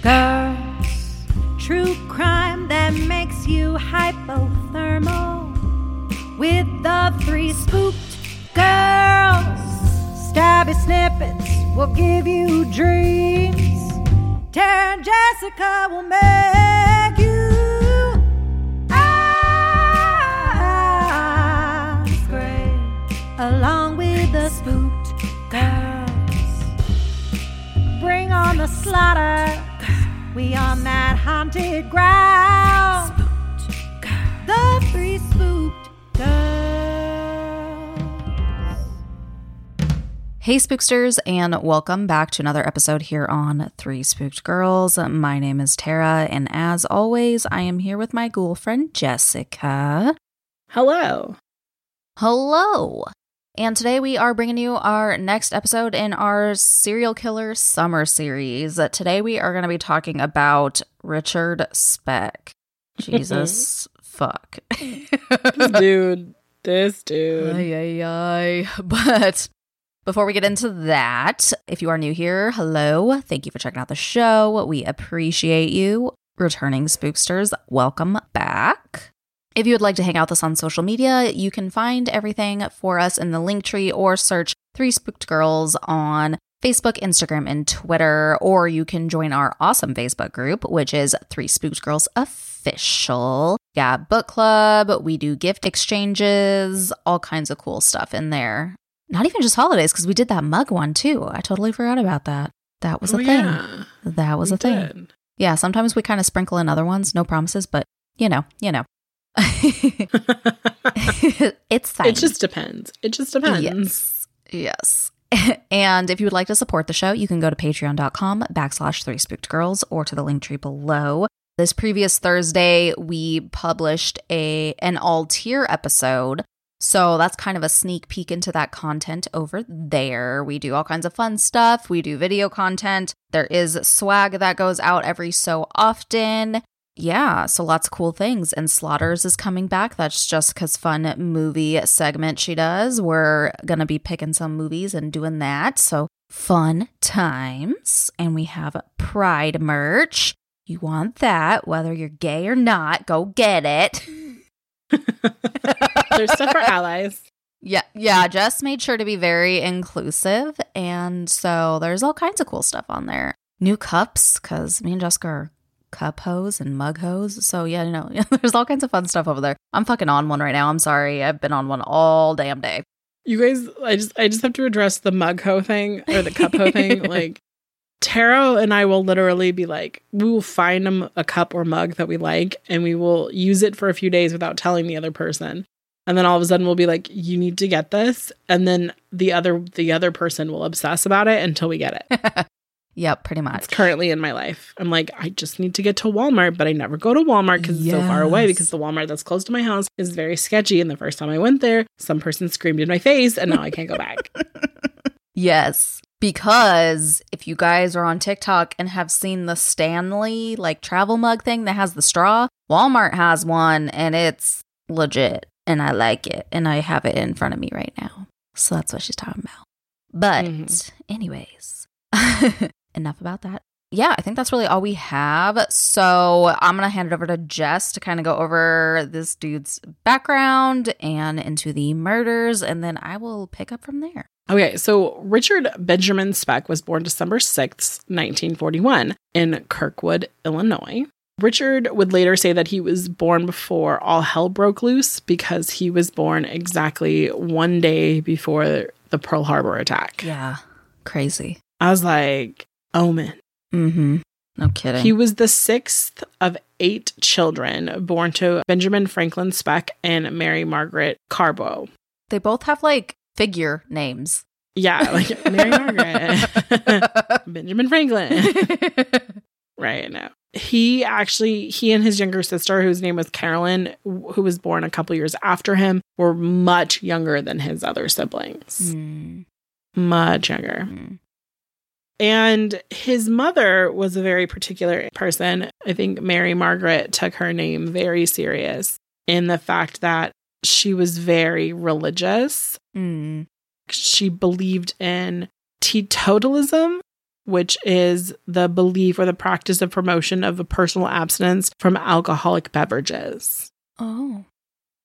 girls, true crime that makes you hypothermal with the three spooked girls. Stabby snippets will give you dreams. Tara and Jessica will make you eyes gray, along with the spooked girls. Bring on the slaughter. We on that haunted ground. The three spooked girls. Hey spooksters, and welcome back to another episode here on Three Spooked Girls. My name is Tara, and as always, I am here with my ghoul friend Jessica. Hello. Hello. And today we are bringing you our next episode in our Serial Killer Summer Series. Today we are going to be talking about Richard Speck. Jesus fuck. This dude. Ay, ay, ay. But before we get into that, if you are new here, hello. Thank you for checking out the show. We appreciate you. Returning spooksters, welcome back. If you would like to hang out with us on social media, you can find everything for us in the link tree or search Three Spooked Girls on Facebook, Instagram, and Twitter. Or you can join our awesome Facebook group, which is Three Spooked Girls Official. We got book club. We do gift exchanges, all kinds of cool stuff in there. Not even just holidays, because we did that mug one too. I totally forgot about that. That was a thing. Yeah, that was a thing. Did. Yeah, sometimes we kind of sprinkle in other ones. No promises, but you know. It's fine. It just depends. Yes. And if you would like to support the show, you can go to patreon.com/3spookedgirls or to the link tree below. This previous Thursday, we published an all-tier episode, so that's kind of a sneak peek into that content over there. We do all kinds of fun stuff. We do video content. There is swag that goes out every so often. Yeah, so lots of cool things. And Slaughters is coming back. That's Jessica's fun movie segment she does. We're going to be picking some movies and doing that. So fun times. And we have Pride merch. You want that, whether you're gay or not, go get it. There's stuff for allies. Yeah, Jess made sure to be very inclusive. And so there's all kinds of cool stuff on there. New cups, because me and Jessica are cup hose and mug hose. So yeah, you know, there's all kinds of fun stuff over there. I'm fucking on one right now. I'm sorry. I've been on one all damn day. You guys, I just have to address the mug ho thing or the cup ho thing. Like, Taro and I will literally be like, we will find a cup or mug that we like, and we will use it for a few days without telling the other person. And then all of a sudden we'll be like, you need to get this. And then the other person will obsess about it until we get it. Yep, pretty much. It's currently in my life. I'm like, I just need to get to Walmart, but I never go to Walmart because it's so far away, because the Walmart that's close to my house is very sketchy. And the first time I went there, some person screamed in my face, and now I can't go back. Yes, because if you guys are on TikTok and have seen the Stanley like travel mug thing that has the straw, Walmart has one, and it's legit, and I like it, and I have it in front of me right now. So that's what she's talking about. But anyways. Enough about that. Yeah, I think that's really all we have. So I'm going to hand it over to Jess to kind of go over this dude's background and into the murders, and then I will pick up from there. Okay, so Richard Benjamin Speck was born December 6th, 1941 in Kirkwood, Illinois. Richard would later say that he was born before all hell broke loose because he was born exactly one day before the Pearl Harbor attack. Yeah, crazy. I was like, omen. Mm-hmm. No kidding. He was the sixth of 8 children born to Benjamin Franklin Speck and Mary Margaret Carbo. They both have like figure names. Yeah, like Mary Margaret, Benjamin Franklin. Right, no. He and his younger sister, whose name was Carolyn, who was born a couple years after him, were much younger than his other siblings. Mm. Much younger. Mm. And his mother was a very particular person. I think Mary Margaret took her name very serious in the fact that she was very religious. Mm. She believed in teetotalism, which is the belief or the practice of promotion of a personal abstinence from alcoholic beverages. Oh.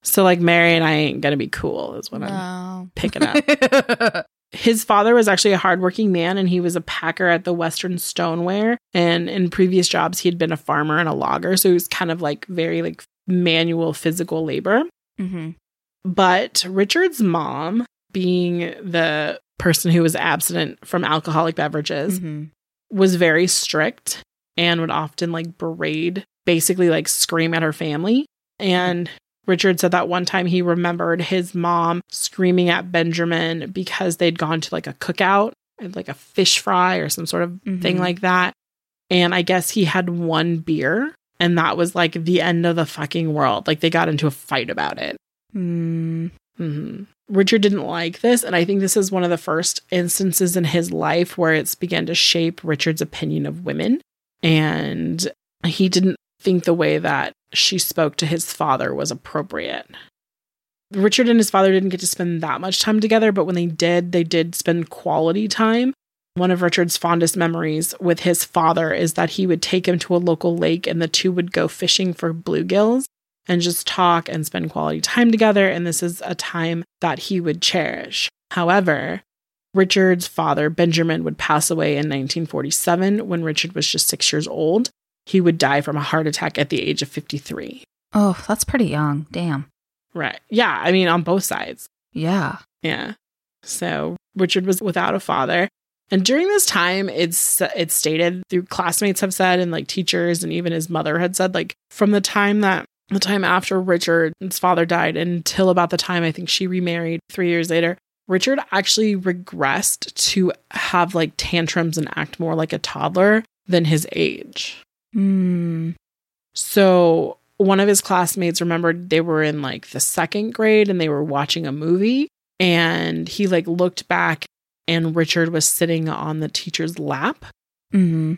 So like Mary and I ain't going to be cool is what I'm picking up. His father was actually a hardworking man, and he was a packer at the Western Stoneware. And in previous jobs, he had been a farmer and a logger. So he was kind of like very like manual physical labor. Mm-hmm. But Richard's mom, being the person who was abstinent from alcoholic beverages, mm-hmm. was very strict and would often like berate, basically like scream at her family. And Richard said that one time he remembered his mom screaming at Benjamin because they'd gone to like a cookout, like a fish fry or some sort of mm-hmm. thing like that. And I guess he had one beer, and that was like the end of the fucking world. Like they got into a fight about it. Mm-hmm. Richard didn't like this, and I think this is one of the first instances in his life where it's began to shape Richard's opinion of women. And he didn't think the way that she spoke to his father was appropriate. Richard and his father didn't get to spend that much time together, but when they did spend quality time. One of Richard's fondest memories with his father is that he would take him to a local lake, and the two would go fishing for bluegills and just talk and spend quality time together, and this is a time that he would cherish. However, Richard's father, Benjamin, would pass away in 1947 when Richard was just 6 years old. He would die from a heart attack at the age of 53. Oh, that's pretty young. Damn. Right. Yeah. I mean, on both sides. Yeah. Yeah. So Richard was without a father. And during this time, it's stated through classmates have said, and like teachers and even his mother had said, like from the time after Richard's father died until about the time I think she remarried 3 years later, Richard actually regressed to have like tantrums and act more like a toddler than his age. Mm. So one of his classmates remembered they were in like the 2nd grade and they were watching a movie, and he like looked back and Richard was sitting on the teacher's lap. Mm-hmm.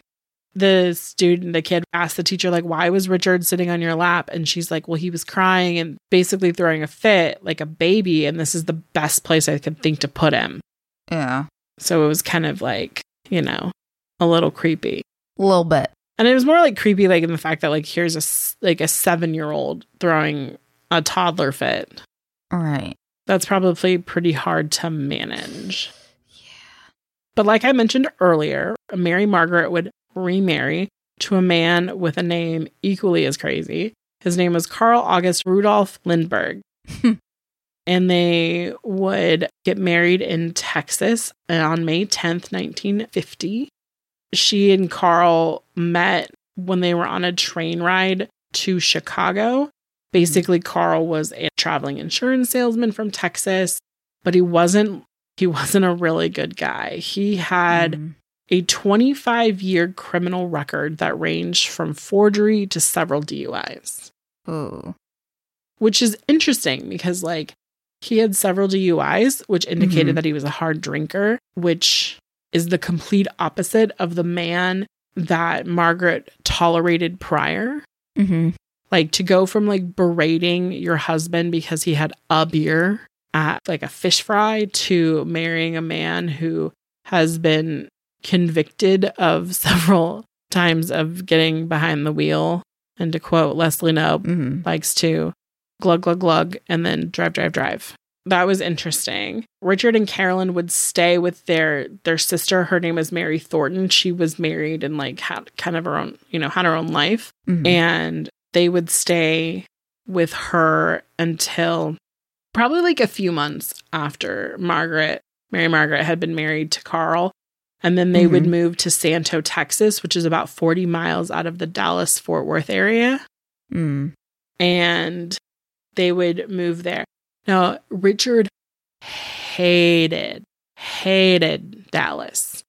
The kid asked the teacher, like, why was Richard sitting on your lap? And she's like, well, he was crying and basically throwing a fit like a baby, and this is the best place I could think to put him. Yeah. So it was kind of like, you know, a little creepy. A little bit. And it was more like creepy, like in the fact that like here's a 7-year-old throwing a toddler fit. All right. That's probably pretty hard to manage. Yeah. But like I mentioned earlier, Mary Margaret would remarry to a man with a name equally as crazy. His name was Carl August Rudolph Lindberg. And they would get married in Texas on May 10th, 1950. She and Carl met when they were on a train ride to Chicago. Basically, Carl was a traveling insurance salesman from Texas, but he wasn't a really good guy. He had a 25-year criminal record that ranged from forgery to several DUIs. Oh. Which is interesting because like he had several DUIs, which indicated that he was a hard drinker, which is the complete opposite of the man that Margaret tolerated prior. Mm-hmm. Like to go from like berating your husband because he had a beer at like a fish fry to marrying a man who has been convicted of several times of getting behind the wheel. And to quote Leslie Knope, likes to glug, glug, glug, and then drive, drive, drive. That was interesting. Richard and Carolyn would stay with their sister. Her name was Mary Thornton. She was married and like had kind of her own, you know, had her own life. Mm-hmm. And they would stay with her until probably like a few months after Mary Margaret had been married to Carl. And then they mm-hmm. would move to Santo, Texas, which is about 40 miles out of the Dallas-Fort Worth area. Mm. And they would move there. Now, Richard hated Dallas.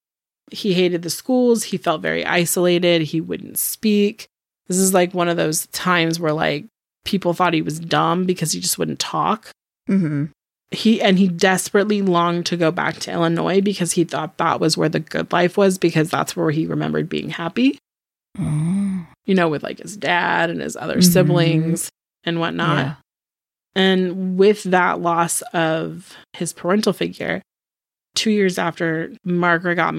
He hated the schools. He felt very isolated. He wouldn't speak. This is like one of those times where like people thought he was dumb because he just wouldn't talk. Mm-hmm. He desperately longed to go back to Illinois because he thought that was where the good life was, because that's where he remembered being happy. Oh. You know, with like his dad and his other mm-hmm. siblings and whatnot. Yeah. And with that loss of his parental figure, 2 years after Mary Margaret got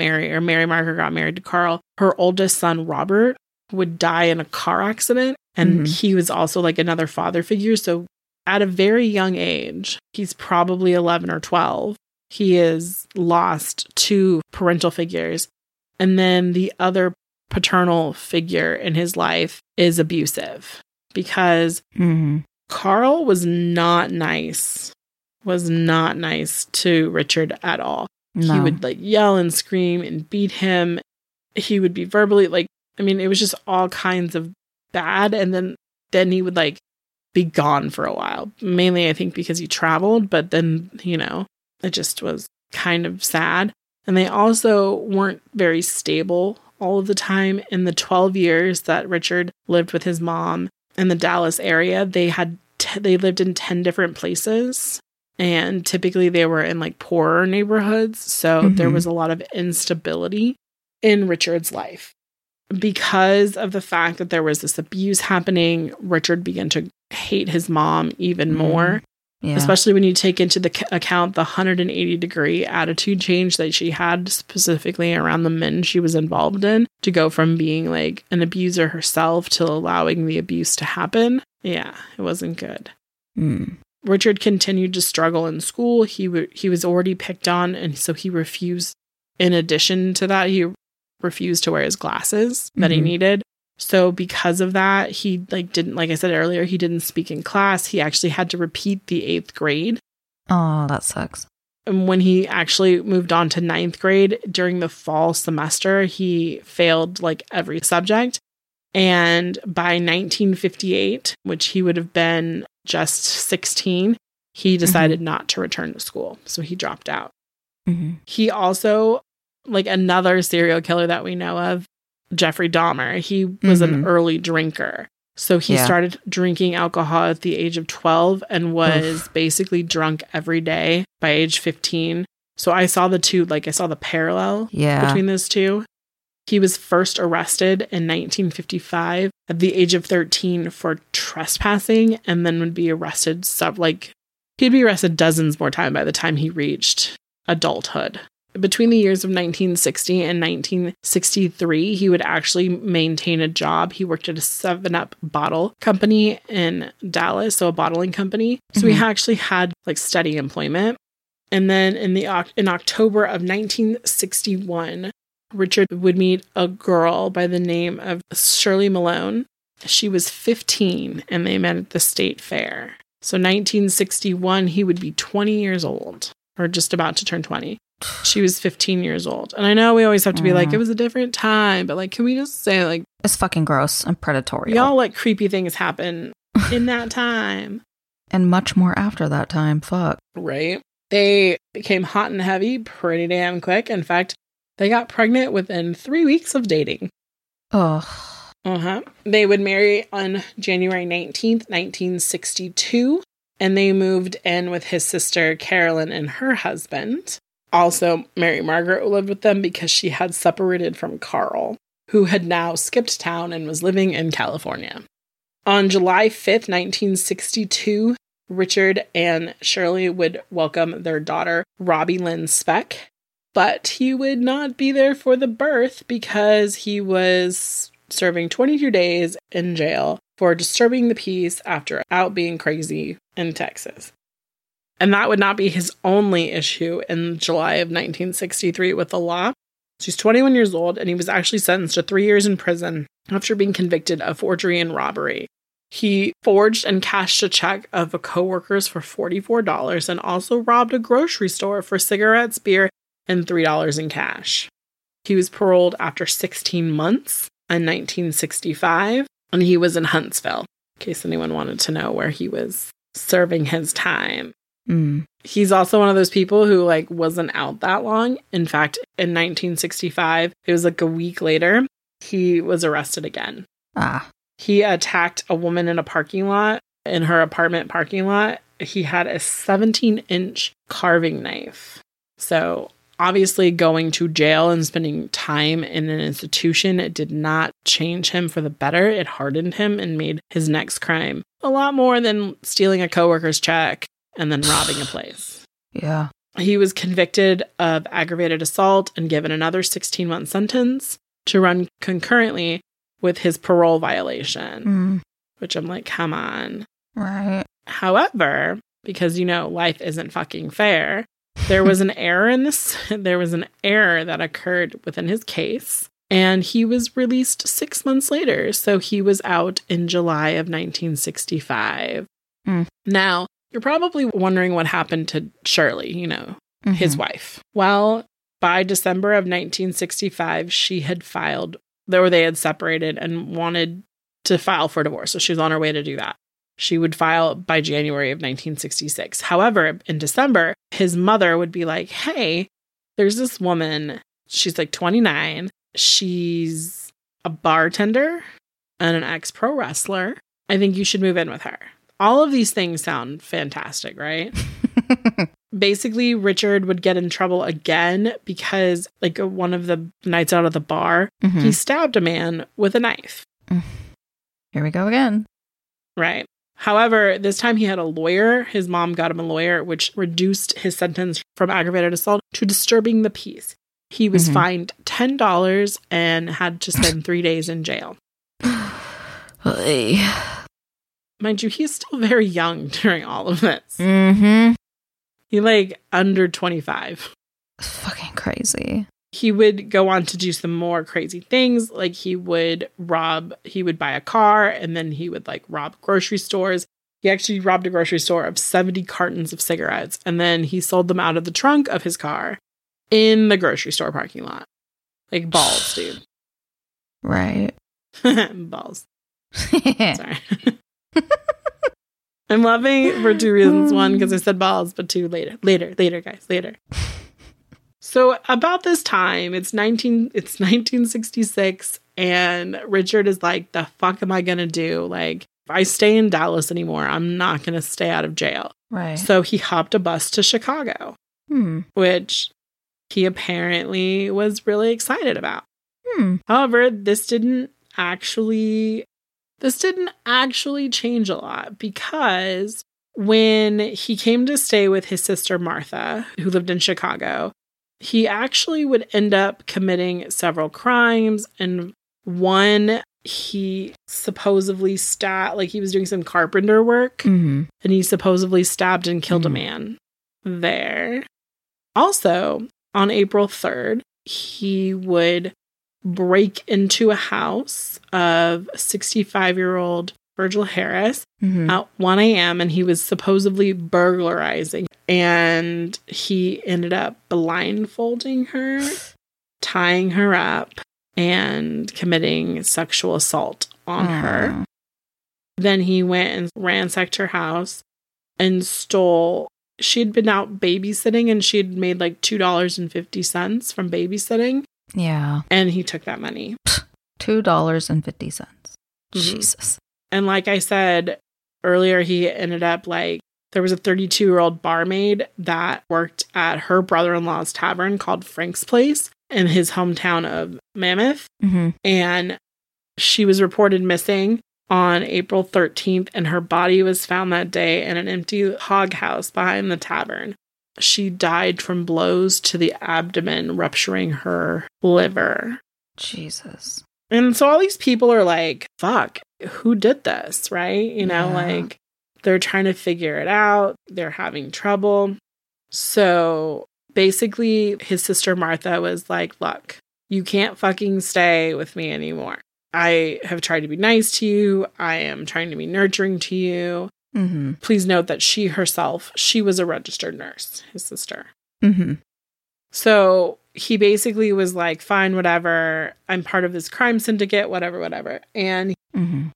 married to Carl, her oldest son, Robert, would die in a car accident. And mm-hmm. he was also like another father figure. So at a very young age, he's probably 11 or 12, he has lost two parental figures. And then the other paternal figure in his life is abusive, because mm-hmm. Carl was not nice to Richard at all. No. He would like yell and scream and beat him. He would be verbally like, I mean, it was just all kinds of bad. And then he would like be gone for a while. Mainly, I think, because he traveled, but then, you know, it just was kind of sad. And they also weren't very stable all of the time. In the 12 years that Richard lived with his mom in the Dallas area, they lived in 10 different places, and typically they were in like poorer neighborhoods, so mm-hmm. there was a lot of instability in Richard's life. Because of the fact that there was this abuse happening, Richard began to hate his mom even more, yeah. especially when you take into the account the 180-degree attitude change that she had, specifically around the men she was involved in, to go from being like an abuser herself to allowing the abuse to happen. Yeah, it wasn't good. Mm. Richard continued to struggle in school. He was already picked on, and so he refused. In addition to that, he refused to wear his glasses that mm-hmm. he needed. So because of that, he like I said earlier, he didn't speak in class. He actually had to repeat the 8th grade. Oh, that sucks. And when he actually moved on to 9th grade during the fall semester, he failed like every subject. And by 1958, which he would have been just 16, he decided mm-hmm. not to return to school. So he dropped out. Mm-hmm. He also, like another serial killer that we know of, Jeffrey Dahmer, he was mm-hmm. an early drinker. So he yeah. started drinking alcohol at the age of 12 and was basically drunk every day by age 15. So I saw the parallel yeah. between those two. He was first arrested in 1955 at the age of 13 for trespassing, and then would be arrested he'd be arrested dozens more times by the time he reached adulthood. Between the years of 1960 and 1963, he would actually maintain a job. He worked at a 7-Up bottle company in Dallas, so a bottling company. So mm-hmm. he actually had like steady employment. And then in October of 1961, Richard would meet a girl by the name of Shirley Malone. She was 15, and they met at the state fair. So 1961, he would be 20 years old, or just about to turn 20. She was 15 years old. And I know we always have to be like, it was a different time, but like, can we just say like... It's fucking gross and predatory. Y'all let creepy things happen in that time. And much more after that time. Fuck. Right? They became hot and heavy pretty damn quick. In fact, they got pregnant within 3 weeks of dating. Ugh. Uh-huh. They would marry on January 19th, 1962. And they moved in with his sister, Carolyn, and her husband. Also, Mary Margaret lived with them because she had separated from Carl, who had now skipped town and was living in California. On July 5th, 1962, Richard and Shirley would welcome their daughter, Robbie Lynn Speck, but he would not be there for the birth because he was serving 22 days in jail for disturbing the peace after out being crazy in Texas. And that would not be his only issue in July of 1963 with the law. She's 21 years old, and he was actually sentenced to 3 years in prison after being convicted of forgery and robbery. He forged and cashed a check of a co-worker's for $44 and also robbed a grocery store for cigarettes, beer, and $3 in cash. He was paroled after 16 months in 1965, and he was in Huntsville, in case anyone wanted to know where he was serving his time. Mm. He's also one of those people who, like, wasn't out that long. In fact, in 1965, it was like a week later, he was arrested again. Ah. He attacked a woman in a parking lot, in her apartment parking lot. He had a 17-inch carving knife. So obviously going to jail and spending time in an institution, it did not change him for the better. It hardened him and made his next crime a lot more than stealing a coworker's check and then robbing a place. Yeah. He was convicted of aggravated assault and given another 16-month sentence to run concurrently with his parole violation, which I'm like, come on. Right. However, because, you know, life isn't fucking fair, there was an error in this. There was an error that occurred within his case, and he was released 6 months later. So he was out in July of 1965. Mm. Now, you're probably wondering what happened to Shirley, you know, his wife. Well, by December of 1965, she had filed, or they had separated and wanted to file for divorce. So she was on her way to do that. She would file by January of 1966. However, in December, his mother would be like, hey, there's this woman. She's like 29. She's a bartender and an ex-pro wrestler. I think you should move in with her. All of these things sound fantastic, right? Basically, Richard would get in trouble again because, like, one of the nights out of the bar, he stabbed a man with a knife. Here we go again. Right. However, this time he had a lawyer. His mom got him a lawyer, which reduced his sentence from aggravated assault to disturbing the peace. He was fined $10 and had to spend 3 days in jail. Hey. Mind you, he's still very young during all of this. He, like, under 25. That's fucking crazy. He would go on to do some more crazy things. Like, he would buy a car, and then he would, like, rob grocery stores. He actually robbed a grocery store of 70 cartons of cigarettes, and then he sold them out of the trunk of his car in the grocery store parking lot. Like, balls, dude. Right. Balls. Sorry. I'm laughing for two reasons. One, because I said balls, but two, later, guys, later. So about this time, it's 1966, and Richard is like, the fuck am I going to do? Like, if I stay in Dallas anymore, I'm not going to stay out of jail. Right. So he hopped a bus to Chicago, which he apparently was really excited about. However, this didn't actually change a lot, because when he came to stay with his sister Martha, who lived in Chicago, he actually would end up committing several crimes. And one, he supposedly stabbed, like, he was doing some carpenter work, and he supposedly stabbed and killed a man there. Also, on April 3rd, he would break into a house of 65-year-old Virgil Harris at 1 a.m. and he was supposedly burglarizing, and he ended up blindfolding her, tying her up, and committing sexual assault on her. Then he went and ransacked her house and stole. She'd been out babysitting, and she'd made like $2.50 from babysitting. Yeah. And he took that money. $2.50. Jesus. And like I said earlier, he ended up, like, there was a 32-year-old barmaid that worked at her brother-in-law's tavern called Frank's Place in his hometown of Mammoth. And she was reported missing on April 13th, and her body was found that day in an empty hog house behind the tavern. She died from blows to the abdomen, rupturing her liver. Jesus. And so all these people are like, fuck, who did this, right? You know, like, They're trying to figure it out. They're having trouble. So basically, his sister Martha was like, look, you can't fucking stay with me anymore. I have tried to be nice to you. I am trying to be nurturing to you. Mm-hmm. Please note that she herself, she was a registered nurse, his sister. Mm-hmm. So he basically was like, fine, whatever. I'm part of this crime syndicate, whatever, whatever. And mm-hmm.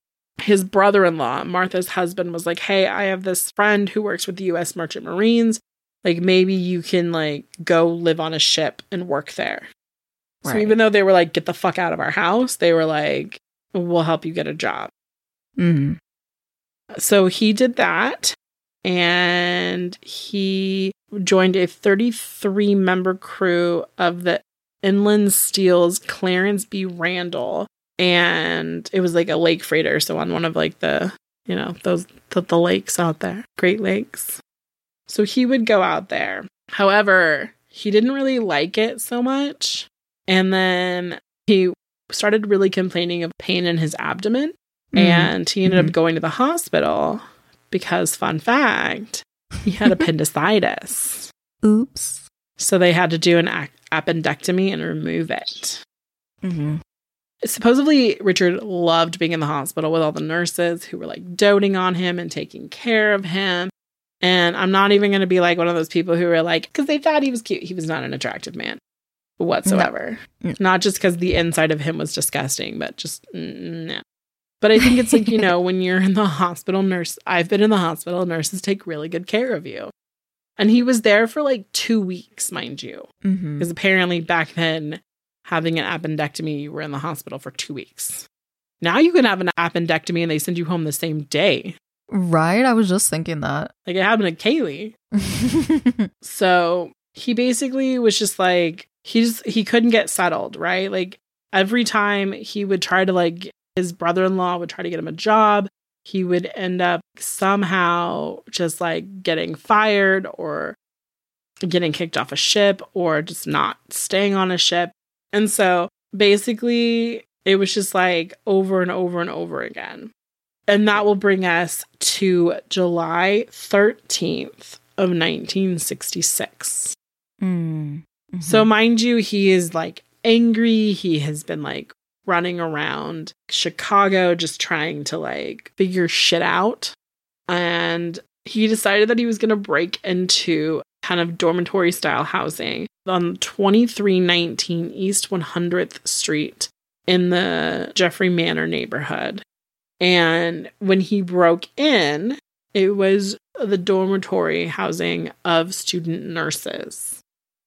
his brother-in-law, Martha's husband, was like, hey, I have this friend who works with the U.S. Merchant Marines. Like, maybe you can, like, go live on a ship and work there. Right. So even though they were like, get the fuck out of our house, they were like, we'll help you get a job. Mm-hmm. So he did that, and he joined a 33-member crew of the Inland Steels Clarence B Randall, and it was like a lake freighter, so on one of like the, you know, those the lakes out there, Great Lakes. So he would go out there. However, he didn't really like it so much, and then he started really complaining of pain in his abdomen. And he ended up going to the hospital because, fun fact, he had appendicitis. Oops. So they had to do an appendectomy and remove it. Mm-hmm. Supposedly, Richard loved being in the hospital with all the nurses who were, like, doting on him and taking care of him. And I'm not even going to be, like, one of those people who were, like, because they thought he was cute. He was not an attractive man whatsoever. No. Not just because the inside of him was disgusting, but just, no. But I think it's like, you know, when you're in the hospital, I've been in the hospital, nurses take really good care of you. And he was there for like 2 weeks, mind you. Because apparently back then, having an appendectomy, you were in the hospital for 2 weeks. Now you can have an appendectomy and they send you home the same day. Right? I was just thinking that. Like, it happened to Kaylee. So he basically was just like, he couldn't get settled, right? Like, every time he would try to, like, his brother-in-law would try to get him a job. He would end up somehow just like getting fired or getting kicked off a ship or just not staying on a ship. And so basically it was just like over and over and over again. And that will bring us to July 13th of 1966. Mm-hmm. So mind you, he is like angry. He has been like running around Chicago just trying to like figure shit out. And he decided that he was going to break into kind of dormitory style housing on 2319 East 100th Street in the Jeffrey Manor neighborhood. And when he broke in, it was the dormitory housing of student nurses.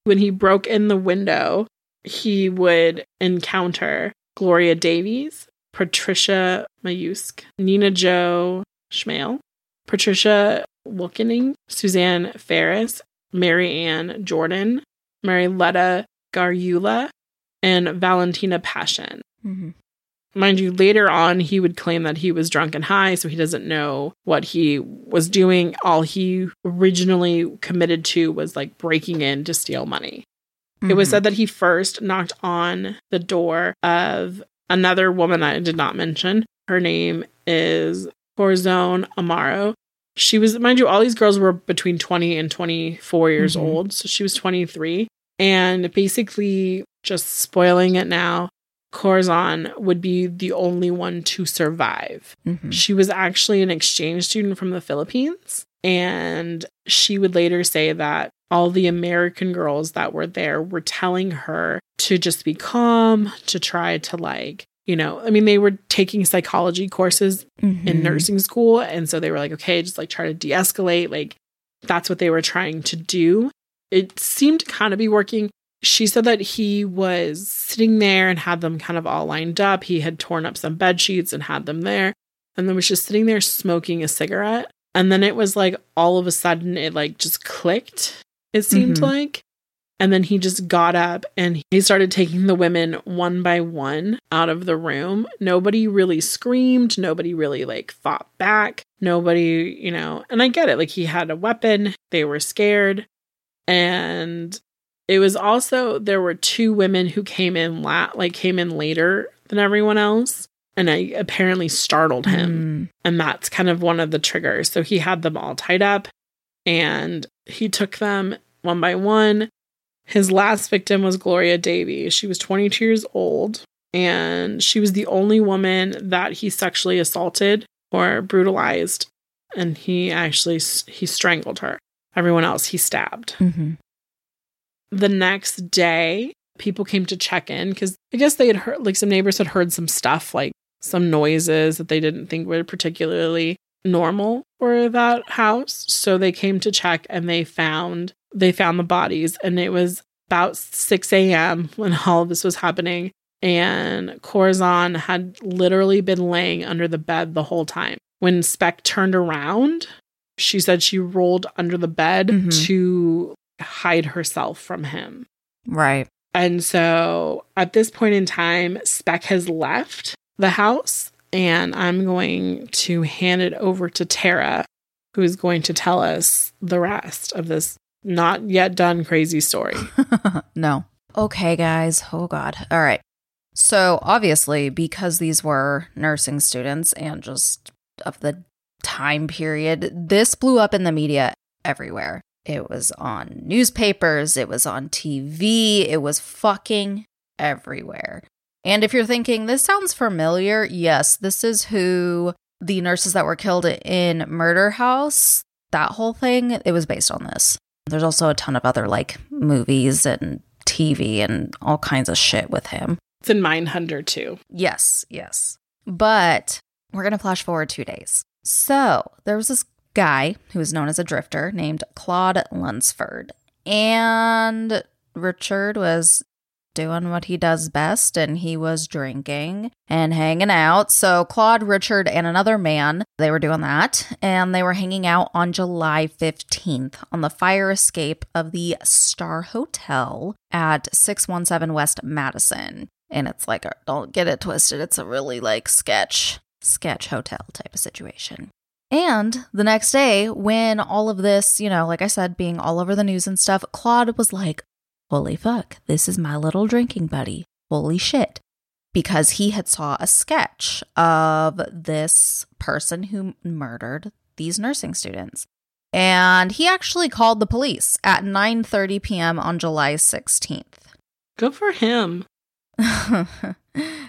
When he broke in the window, he would encounter Gloria Davies, Patricia Mayusk, Nina Jo Schmale, Patricia Wilkening, Suzanne Ferris, Mary Ann Jordan, Mariletta Garula, and Valentina Passion. Mm-hmm. Mind you, later on, he would claim that he was drunk and high, so he doesn't know what he was doing. All he originally committed to was, like, breaking in to steal money. It was said that he first knocked on the door of another woman I did not mention. Her name is Corazon Amaro. She was, mind you, all these girls were between 20 and 24 years old. So she was 23. And basically, just spoiling it now, Corazon would be the only one to survive. Mm-hmm. She was actually an exchange student from the Philippines. And she would later say that all the American girls that were there were telling her to just be calm, to try to, like, you know, I mean, they were taking psychology courses in nursing school. And so they were like, okay, just like try to de-escalate. Like, that's what they were trying to do. It seemed to kind of be working. She said that he was sitting there and had them kind of all lined up. He had torn up some bed sheets and had them there. And then was just sitting there smoking a cigarette. And then it was like, all of a sudden, it like just clicked, it seemed like. And then he just got up and he started taking the women one by one out of the room. Nobody really screamed. Nobody really like fought back. Nobody, you know, and I get it. Like, he had a weapon. They were scared. And it was also, there were two women who came in later than everyone else. and I apparently startled him. And that's kind of one of the triggers. So he had them all tied up and he took them one by one. His last victim was Gloria Davies. She was 22 years old and she was the only woman that he sexually assaulted or brutalized. And he strangled her. Everyone else he stabbed. Mm-hmm. The next day, people came to check in because I guess they had heard, like, some neighbors had heard some stuff, like some noises that they didn't think were particularly normal for that house. So they came to check and they found the bodies. And it was about 6 a.m. when all of this was happening. And Corazon had literally been laying under the bed the whole time. When Speck turned around, she said she rolled under the bed to hide herself from him. Right. And so at this point in time, Speck has left the house, and I'm going to hand it over to Tara, who is going to tell us the rest of this not yet done crazy story. No. Okay, guys. Oh, God. All right. So obviously, because these were nursing students and just of the time period, this blew up in the media everywhere. It was on newspapers, it was on TV, it was fucking everywhere. And if you're thinking, this sounds familiar, yes, this is who the nurses that were killed in Murder House, that whole thing, it was based on this. There's also a ton of other, like, movies and TV and all kinds of shit with him. It's in Mindhunter, too. Yes, yes. But we're going to flash forward 2 days. So there was this guy who was known as a drifter named Claude Lunsford. And Richard was doing what he does best, and he was drinking and hanging out. So Claude, Richard, and another man, they were doing that, and they were hanging out on July 15th on the fire escape of the Star Hotel at 617 West Madison. And it's like, don't get it twisted, it's a really, like, sketch hotel type of situation. And the next day, when all of this, you know, like I said, being all over the news and stuff, Claude was like, holy fuck, this is my little drinking buddy. Holy shit. Because he had saw a sketch of this person who murdered these nursing students. And he actually called the police at 9:30 p.m. on July 16th. Good for him.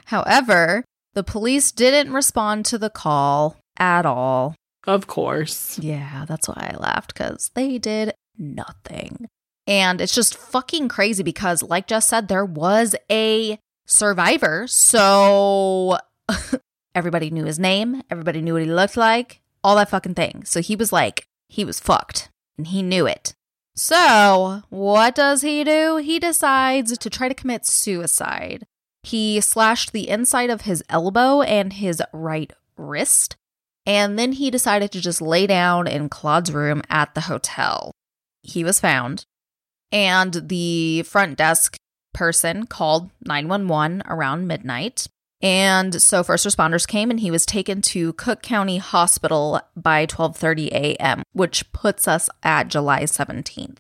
However, the police didn't respond to the call at all. Of course. Yeah, that's why I laughed, because they did nothing. And it's just fucking crazy because, like Jess said, there was a survivor. So everybody knew his name. Everybody knew what he looked like. All that fucking thing. So he was like, he was fucked. And he knew it. So what does he do? He decides to try to commit suicide. He slashed the inside of his elbow and his right wrist, and then he decided to just lay down in Claude's room at the hotel. He was found, and the front desk person called 911 around midnight, and so first responders came, and he was taken to Cook County Hospital by 12:30 a.m., which puts us at July 17th.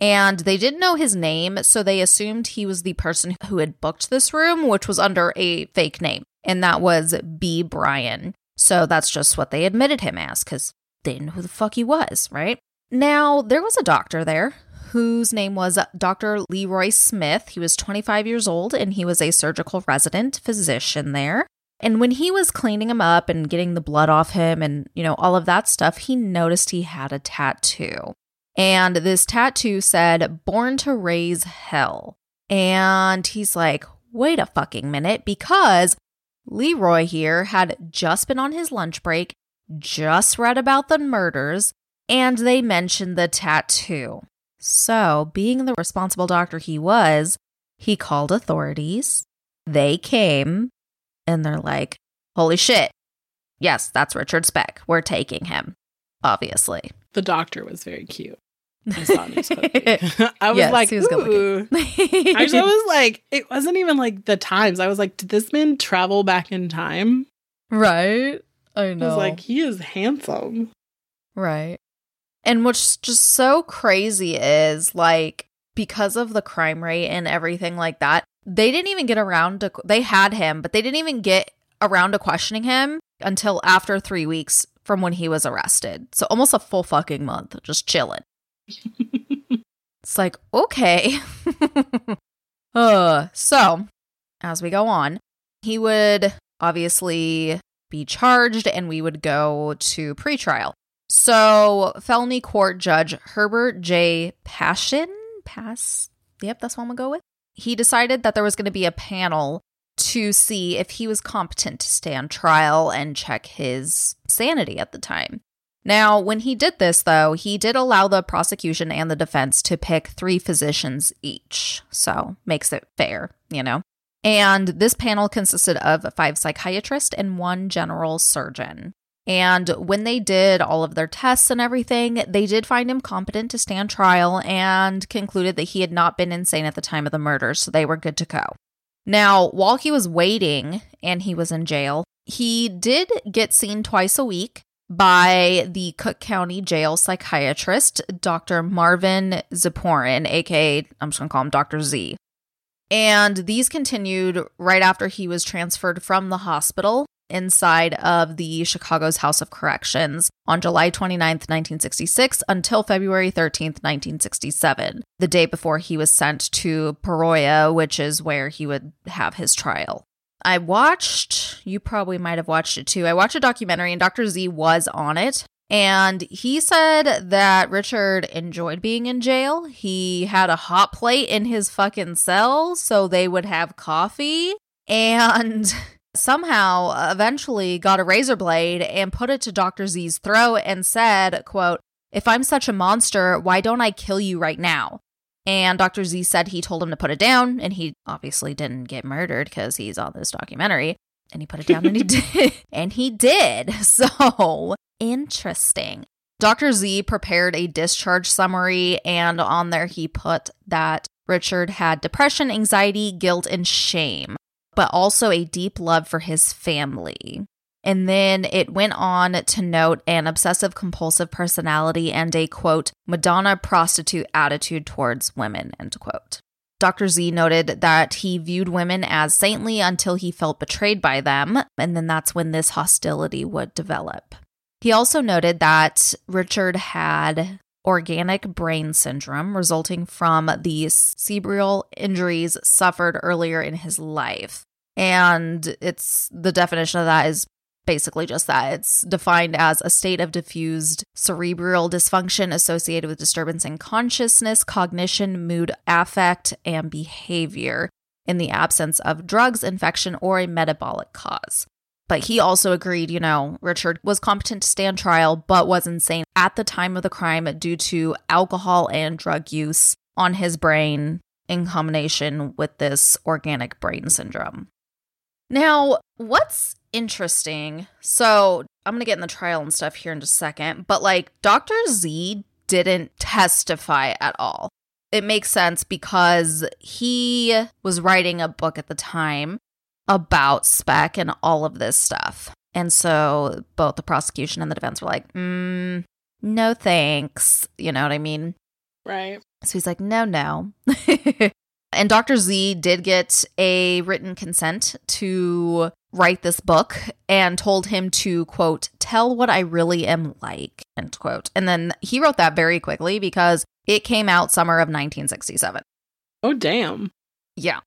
And they didn't know his name, so they assumed he was the person who had booked this room, which was under a fake name. And that was B. Bryan. So that's just what they admitted him as, because they didn't know who the fuck he was, right? Now, there was a doctor there whose name was Dr. Leroy Smith. He was 25 years old, and he was a surgical resident physician there. And when he was cleaning him up and getting the blood off him and, you know, all of that stuff, he noticed he had a tattoo. And this tattoo said, born to raise hell. And he's like, wait a fucking minute, because Leroy here had just been on his lunch break, just read about the murders, and they mentioned the tattoo. So, being the responsible doctor he was, he called authorities. They came, and they're like, holy shit. Yes, that's Richard Speck. We're taking him, obviously. The doctor was very cute. I saw his photo. I was like, ooh. Actually, I was like, it wasn't even like the times. I was like, did this man travel back in time? Right? I know. I was like, he is handsome. Right. And what's just so crazy is, like, because of the crime rate and everything like that, they didn't even get around to, they had him, but they didn't even get around to questioning him until after 3 weeks from when he was arrested. So almost a full fucking month, just chilling. It's like, okay. So as we go on, he would obviously be charged and we would go to pretrial. So felony court judge Herbert J. Pass. Yep, that's one we'll go with. He decided that there was going to be a panel to see if he was competent to stay on trial and check his sanity at the time. Now, when he did this, though, he did allow the prosecution and the defense to pick 3 physicians each. So makes it fair, you know. And this panel consisted of 5 psychiatrists and 1 general surgeon. And when they did all of their tests and everything, they did find him competent to stand trial and concluded that he had not been insane at the time of the murder, so they were good to go. Now, while he was waiting and he was in jail, he did get seen twice a week by the Cook County jail psychiatrist, Dr. Marvin Zipporin, aka, I'm just going to call him Dr. Z. And these continued right after he was transferred from the hospital inside of the Chicago's House of Corrections on July 29th, 1966 until February 13th, 1967, the day before he was sent to Peoria, which is where he would have his trial. I watched, you probably might have watched it too, I watched a documentary and Dr. Z was on it. And he said that Richard enjoyed being in jail. He had a hot plate in his fucking cell, so they would have coffee. And somehow eventually got a razor blade and put it to Dr. Z's throat and said, quote, "If I'm such a monster, why don't I kill you right now?" And Dr. Z said he told him to put it down, and he obviously didn't get murdered because he's on this documentary. And he put it down and he did. And he did. So interesting. Dr. Z prepared a discharge summary, and on there he put that Richard had depression, anxiety, guilt, and shame, but also a deep love for his family. And then it went on to note an obsessive-compulsive personality and a, quote, Madonna prostitute attitude towards women, end quote. Dr. Z noted that he viewed women as saintly until he felt betrayed by them, and then that's when this hostility would develop. He also noted that Richard had organic brain syndrome resulting from the cerebral injuries suffered earlier in his life. And it's the definition of that is basically just that. It's defined as a state of diffused cerebral dysfunction associated with disturbance in consciousness, cognition, mood, affect, and behavior in the absence of drugs, infection, or a metabolic cause. But he also agreed, you know, Richard was competent to stand trial, but was insane at the time of the crime due to alcohol and drug use on his brain in combination with this organic brain syndrome. Now, what's interesting, so I'm going to get in the trial and stuff here in just a second, but like Dr. Z didn't testify at all. It makes sense because he was writing a book at the time about Speck and all of this stuff. And so both the prosecution and the defense were like, no thanks. You know what I mean? Right. So he's like, no. And Dr. Z did get a written consent to write this book and told him to, quote, tell what I really am like, end quote. And then he wrote that very quickly because it came out summer of 1967. Oh, damn. Yeah.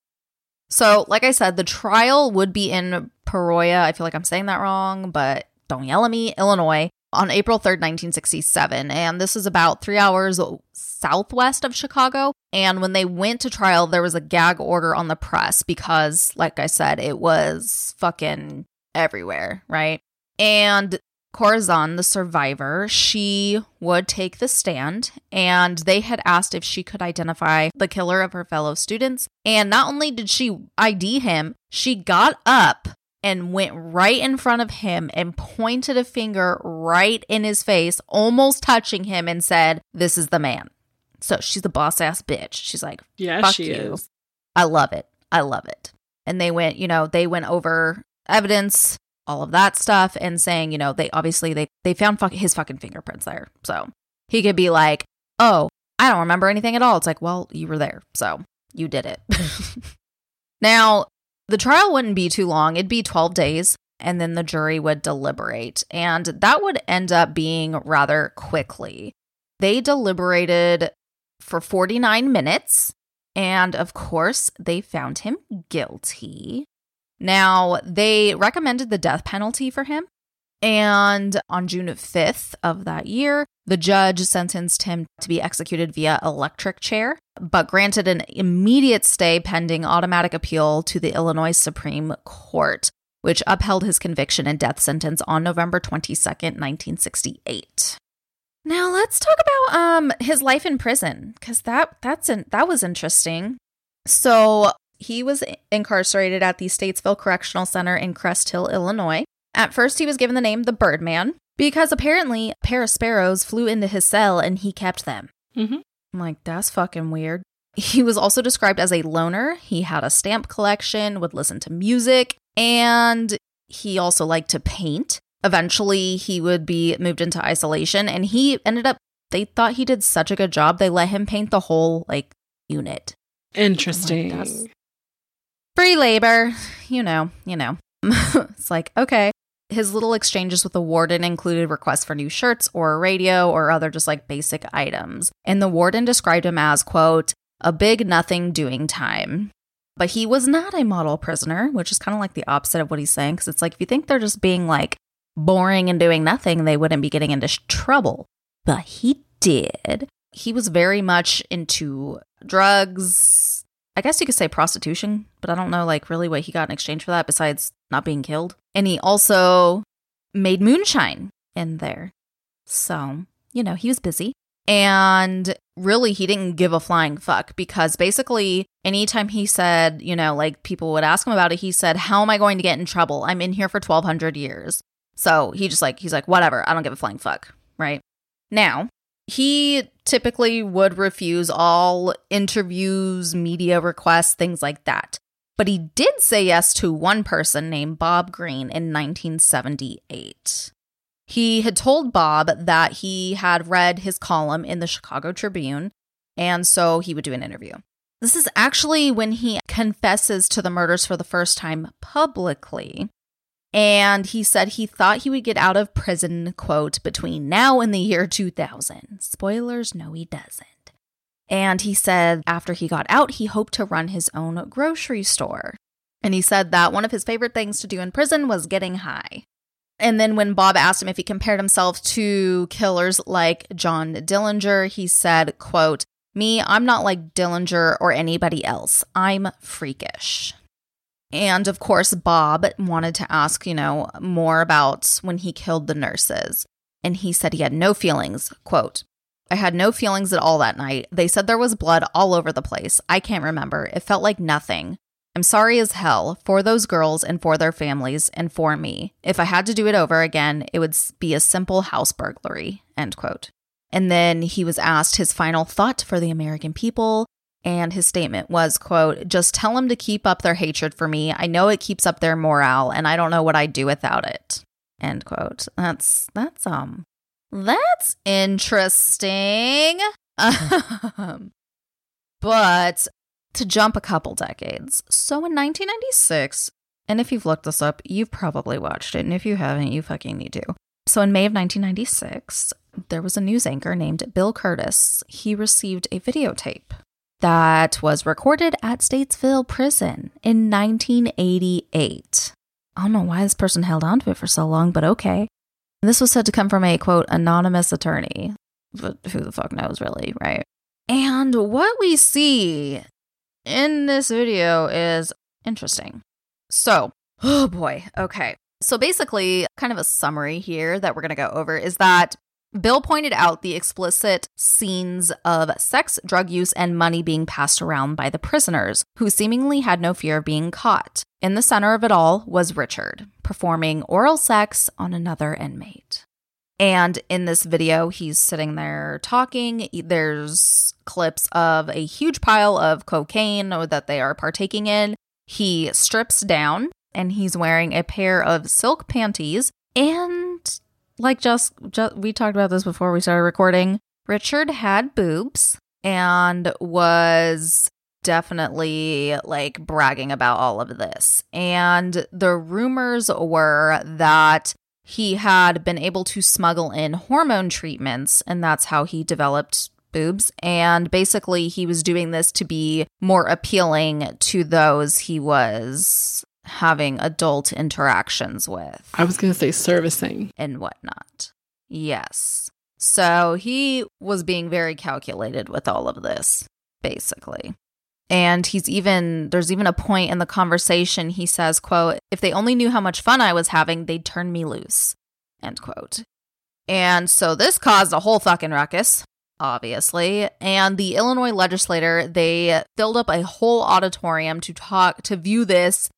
So like I said, the trial would be in Peoria. I feel like I'm saying that wrong, but don't yell at me, Illinois, on April 3rd, 1967. And this is about 3 hours southwest of Chicago. And when they went to trial, there was a gag order on the press because, like I said, it was fucking everywhere, right? And Corazon, the survivor, she would take the stand, and they had asked if she could identify the killer of her fellow students. And not only did she ID him, she got up and went right in front of him and pointed a finger right in his face, almost touching him, and said, "This is the man." So she's the boss-ass bitch. She's like, yeah, fuck she you. Is. I love it. And they went over evidence, all of that stuff, and saying, you know, they found his fucking fingerprints there. So he could be like, oh, I don't remember anything at all. It's like, well, you were there, so you did it. Now, the trial wouldn't be too long. It'd be 12 days. and then the jury would deliberate. And that would end up being rather quickly. They deliberated for 49 minutes, and of course, they found him guilty. Now, they recommended the death penalty for him, and on June 5th of that year, the judge sentenced him to be executed via electric chair, but granted an immediate stay pending automatic appeal to the Illinois Supreme Court, which upheld his conviction and death sentence on November 22nd, 1968. Now let's talk about his life in prison, because that was interesting. So he was incarcerated at the Statesville Correctional Center in Crest Hill, Illinois. At first, he was given the name the Birdman because apparently a pair of sparrows flew into his cell and he kept them. Mm-hmm. I'm like, that's fucking weird. He was also described as a loner. He had a stamp collection, would listen to music, and he also liked to paint. Eventually, he would be moved into isolation, and he ended up, they thought he did such a good job, they let him paint the whole, unit. Interesting. Like, free labor, you know. It's like, okay. His little exchanges with the warden included requests for new shirts or a radio or other just, basic items. And the warden described him as, quote, a big nothing doing time. But he was not a model prisoner, which is kind of like the opposite of what he's saying, because it's like, if you think they're just being, boring and doing nothing, they wouldn't be getting into trouble. But he did. He was very much into drugs. I guess you could say prostitution, but I don't know really what he got in exchange for that besides not being killed. And he also made moonshine in there. So, he was busy. And really, he didn't give a flying fuck, because basically anytime he said, people would ask him about it, he said, how am I going to get in trouble? I'm in here for 1,200 years. So he just he's like, whatever, I don't give a flying fuck, right? Now, he typically would refuse all interviews, media requests, things like that. But he did say yes to one person named Bob Green in 1978. He had told Bob that he had read his column in the Chicago Tribune, and so he would do an interview. This is actually when he confesses to the murders for the first time publicly. And he said he thought he would get out of prison, quote, between now and the year 2000. Spoilers, no, he doesn't. And he said after he got out, he hoped to run his own grocery store. And he said that one of his favorite things to do in prison was getting high. And then when Bob asked him if he compared himself to killers like John Dillinger, he said, quote, me, I'm not like Dillinger or anybody else. I'm freakish. And, of course, Bob wanted to ask, more about when he killed the nurses. And he said he had no feelings. Quote, I had no feelings at all that night. They said there was blood all over the place. I can't remember. It felt like nothing. I'm sorry as hell for those girls and for their families and for me. If I had to do it over again, it would be a simple house burglary. End quote. And then he was asked his final thought for the American people. And his statement was, quote, just tell them to keep up their hatred for me. I know it keeps up their morale, and I don't know what I'd do without it. End quote. That's interesting. But to jump a couple decades. So in 1996, and if you've looked this up, you've probably watched it. And if you haven't, you fucking need to. So in May of 1996, there was a news anchor named Bill Curtis. He received a videotape that was recorded at Statesville Prison in 1988. I don't know why this person held on to it for so long, but okay. And this was said to come from a, quote, anonymous attorney. But who the fuck knows, really, right? And what we see in this video is interesting. So, oh boy, okay. So basically, kind of a summary here that we're going to go over is that Bill pointed out the explicit scenes of sex, drug use, and money being passed around by the prisoners, who seemingly had no fear of being caught. In the center of it all was Richard, performing oral sex on another inmate. And in this video, he's sitting there talking. There's clips of a huge pile of cocaine that they are partaking in. He strips down, and he's wearing a pair of silk panties and... we talked about this before we started recording. Richard had boobs and was definitely like bragging about all of this. And the rumors were that he had been able to smuggle in hormone treatments, and that's how he developed boobs. And basically he was doing this to be more appealing to those he was having adult interactions with. I was going to say servicing. And whatnot. Yes. So he was being very calculated with all of this, basically. And there's even a point in the conversation he says, quote, "If they only knew how much fun I was having, they'd turn me loose," end quote. And so this caused a whole fucking ruckus, obviously. And the Illinois legislature, they filled up a whole auditorium to view this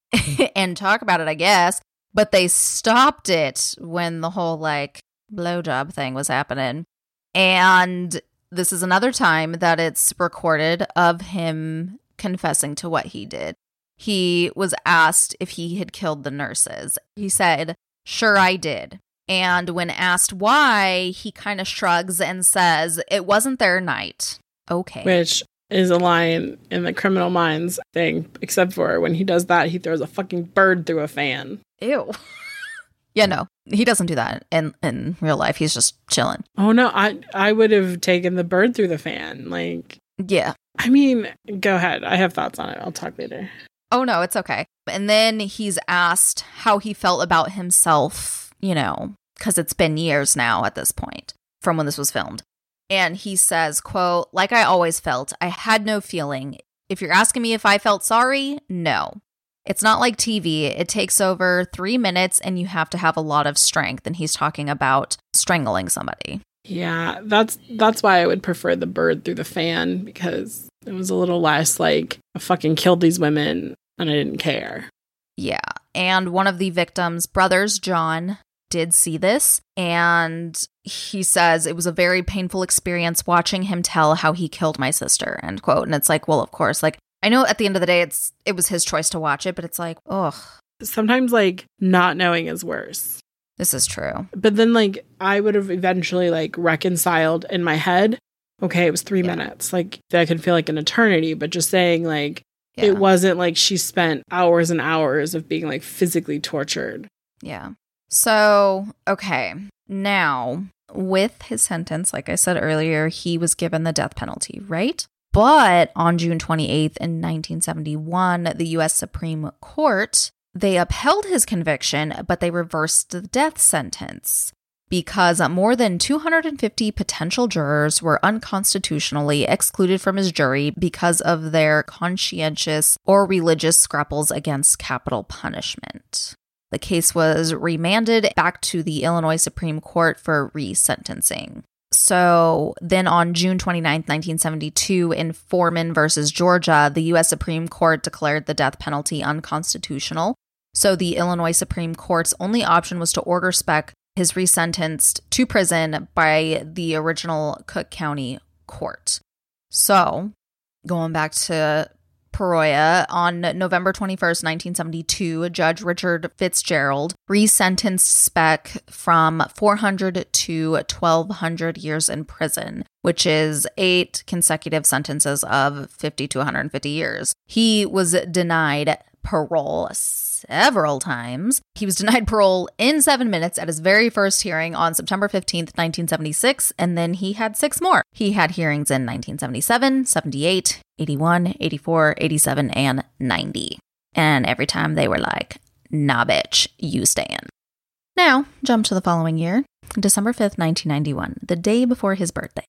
and talk about it, I guess. But they stopped it when the whole like blowjob thing was happening. And this is another time that it's recorded of him confessing to what he did. He was asked if he had killed the nurses. He said, "Sure, I did." And when asked why, he kind of shrugs and says, "It wasn't their night." Okay. Which is a line in the Criminal Minds thing, except for when he does that, he throws a fucking bird through a fan. Ew. Yeah, no, he doesn't do that in real life. He's just chilling. Oh, no, I would have taken the bird through the fan. Like, yeah. I mean, go ahead. I have thoughts on it. I'll talk later. Oh, no, it's okay. And then he's asked how he felt about himself, you know, because it's been years now at this point from when this was filmed. And he says, quote, "Like I always felt, I had no feeling. If you're asking me if I felt sorry, no. It's not like TV. It takes over 3 minutes and you have to have a lot of strength." And he's talking about strangling somebody. Yeah, that's why I would prefer the bird through the fan, because it was a little less like, I fucking killed these women and I didn't care. Yeah. And one of the victim's brothers, John, did see this. And he says it was a very painful experience watching him tell how he killed my sister, end quote. And it's like, well, of course, like, I know at the end of the day, it was his choice to watch it, but it's like, ugh. Sometimes, like, not knowing is worse. This is true. But then, like, I would have eventually, like, reconciled in my head, okay, it was 3 minutes. Like, that could feel like an eternity, but just saying, like, it wasn't like she spent hours and hours of being, like, physically tortured. Yeah. So, okay. Now, with his sentence, like I said earlier, he was given the death penalty, right? But on June 28th in 1971, the U.S. Supreme Court, they upheld his conviction, but they reversed the death sentence because more than 250 potential jurors were unconstitutionally excluded from his jury because of their conscientious or religious scruples against capital punishment. The case was remanded back to the Illinois Supreme Court for resentencing. So then on June 29th, 1972, in Foreman versus Georgia, the U.S. Supreme Court declared the death penalty unconstitutional. So the Illinois Supreme Court's only option was to order Speck, his resentenced to prison by the original Cook County Court. So going back to Peoria, on November 21st, 1972, Judge Richard Fitzgerald resentenced Speck from 400 to 1,200 years in prison, which is 8 consecutive sentences of 50 to 150 years. He was denied parole several times. He was denied parole in 7 minutes at his very first hearing on September 15th, 1976, and then he had 6 more. He had hearings in 1977, 78, 81, 84, 87, and 90. And every time they were like, "Nah, bitch, you stayin'." Now, jump to the following year, December 5th, 1991, the day before his birthday.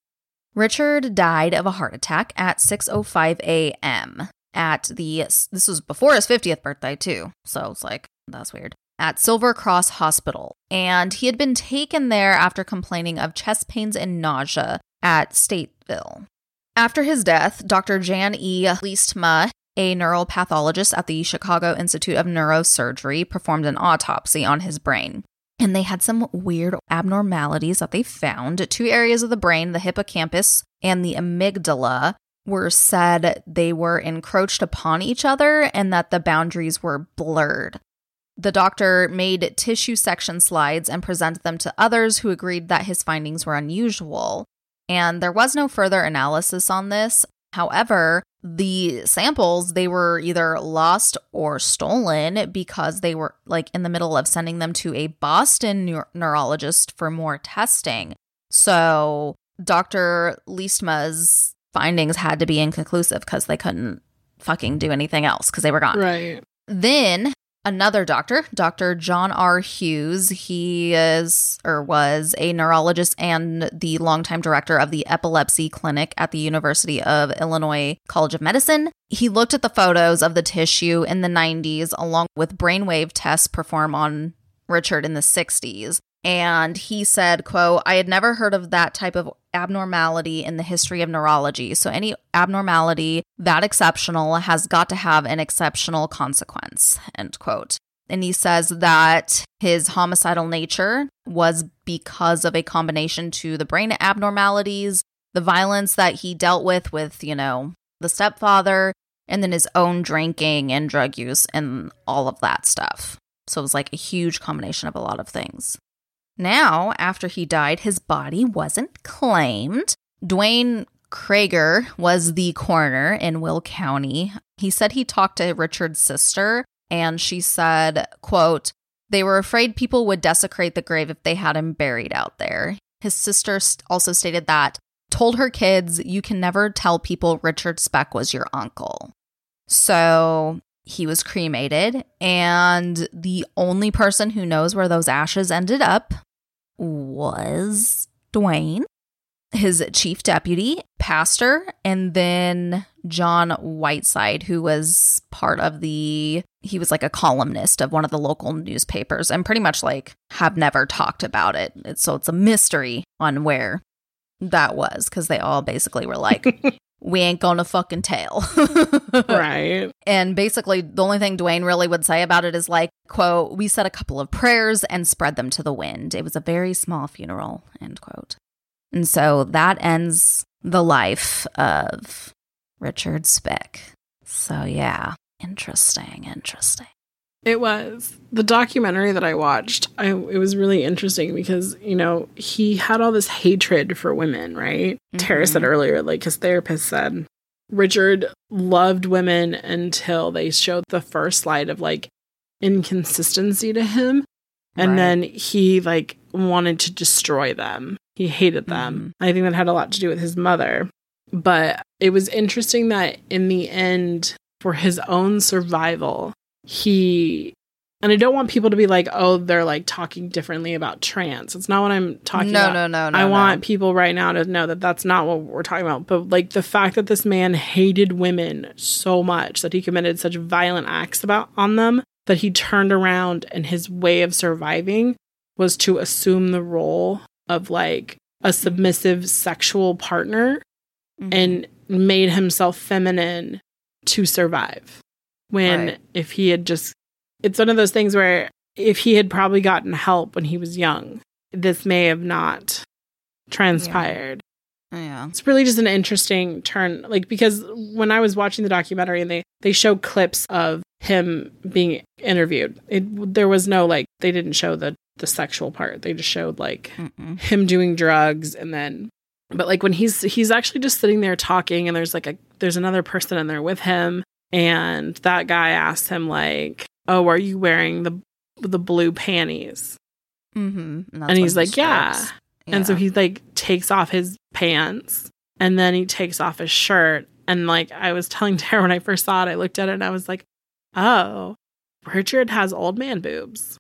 Richard died of a heart attack at 6:05 a.m. This was before his 50th birthday too, so it's like, that's weird, at Silver Cross Hospital. And he had been taken there after complaining of chest pains and nausea at Statesville. After his death, Dr. Jan E. Leistma, a neuropathologist at the Chicago Institute of Neurosurgery, performed an autopsy on his brain. And they had some weird abnormalities that they found. 2 areas of the brain, the hippocampus and the amygdala, were said they were encroached upon each other and that the boundaries were blurred. The doctor made tissue section slides and presented them to others who agreed that his findings were unusual. And there was no further analysis on this. However, the samples, they were either lost or stolen because they were like in the middle of sending them to a Boston neurologist for more testing. So Dr. Liestma's findings had to be inconclusive because they couldn't fucking do anything else because they were gone. Right. Then another doctor, Dr. John R. Hughes, he is or was a neurologist and the longtime director of the epilepsy clinic at the University of Illinois College of Medicine. He looked at the photos of the tissue in the 90s along with brainwave tests performed on Richard in the 60s. And he said, quote, I had never heard of that type of abnormality in the history of neurology. So any abnormality that exceptional has got to have an exceptional consequence, end quote. And he says that his homicidal nature was because of a combination to the brain abnormalities, the violence that he dealt with, you know, the stepfather, and then his own drinking and drug use and all of that stuff. So it was like a huge combination of a lot of things. Now, after he died, his body wasn't claimed. Dwayne Crager was the coroner in Will County. He said he talked to Richard's sister, and she said, quote, they were afraid people would desecrate the grave if they had him buried out there. His sister also stated that, told her kids, you can never tell people Richard Speck was your uncle. So he was cremated, and the only person who knows where those ashes ended up was Dwayne, his chief deputy, pastor, and then John Whiteside, who was part of he was like a columnist of one of the local newspapers and pretty much like have never talked about it. So it's a mystery on where that was because they all basically were like, we ain't gonna fucking tell. Right. And basically, the only thing Dwayne really would say about it is like, quote, we said a couple of prayers and spread them to the wind. It was a very small funeral, end quote. And so that ends the life of Richard Speck. So yeah, interesting. It was. The documentary that I watched, it was really interesting because, you know, he had all this hatred for women, right? Mm-hmm. Tara said earlier, like his therapist said, Richard loved women until they showed the first slide of like inconsistency to him. And right. Then he like wanted to destroy them. He hated them. Mm-hmm. I think that had a lot to do with his mother. But it was interesting that in the end, for his own survival, and I don't want people to be like, oh, they're like talking differently about trans. It's not what I'm talking about. No. I want people right now to know that that's not what we're talking about. But like the fact that this man hated women so much that he committed such violent acts on them that he turned around and his way of surviving was to assume the role of like a submissive sexual partner and made himself feminine to survive. When right. If he had just, it's one of those things where if he had probably gotten help when he was young, this may have not transpired. Yeah. It's really just an interesting turn. Like, because when I was watching the documentary and they show clips of him being interviewed, there was no like, they didn't show the sexual part. They just showed like him doing drugs and then, but like when he's actually just sitting there talking and there's another person in there with him. And that guy asked him, like, oh, are you wearing the blue panties? Mm-hmm. And he's like, yeah. And so he, like, takes off his pants. And then he takes off his shirt. And, like, I was telling Tara when I first saw it, I looked at it and I was like, oh, Richard has old man boobs.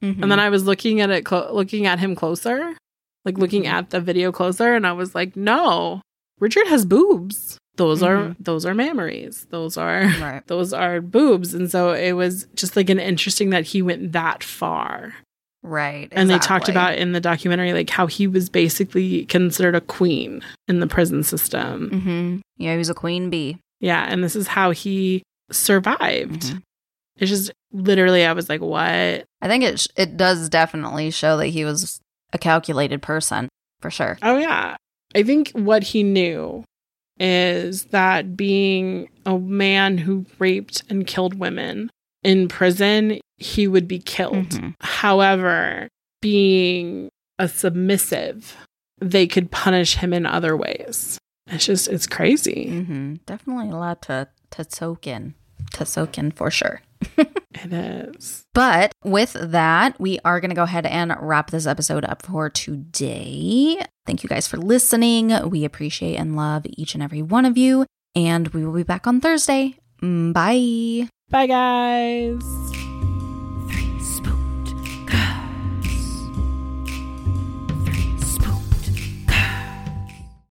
Mm-hmm. And then I was looking at the video closer. And I was like, no, Richard has boobs. Those are mammaries. Those are boobs. And so it was just like an interesting that he went that far. Right. Exactly. And they talked about in the documentary, like how he was basically considered a queen in the prison system. Mm-hmm. Yeah. He was a queen bee. Yeah. And this is how he survived. Mm-hmm. It's just literally, I was like, what? I think it does definitely show that he was a calculated person for sure. Oh yeah. I think what he knew is that being a man who raped and killed women in prison, he would be killed. Mm-hmm. However, being a submissive, they could punish him in other ways. It's just, it's crazy. Mm-hmm. Definitely a lot to soak in. To soak in for sure. It is. But with that, we are going to go ahead and wrap this episode up for today. Thank you guys for listening. We appreciate and love each and every one of you. And we will be back on Thursday. Bye. Bye, guys.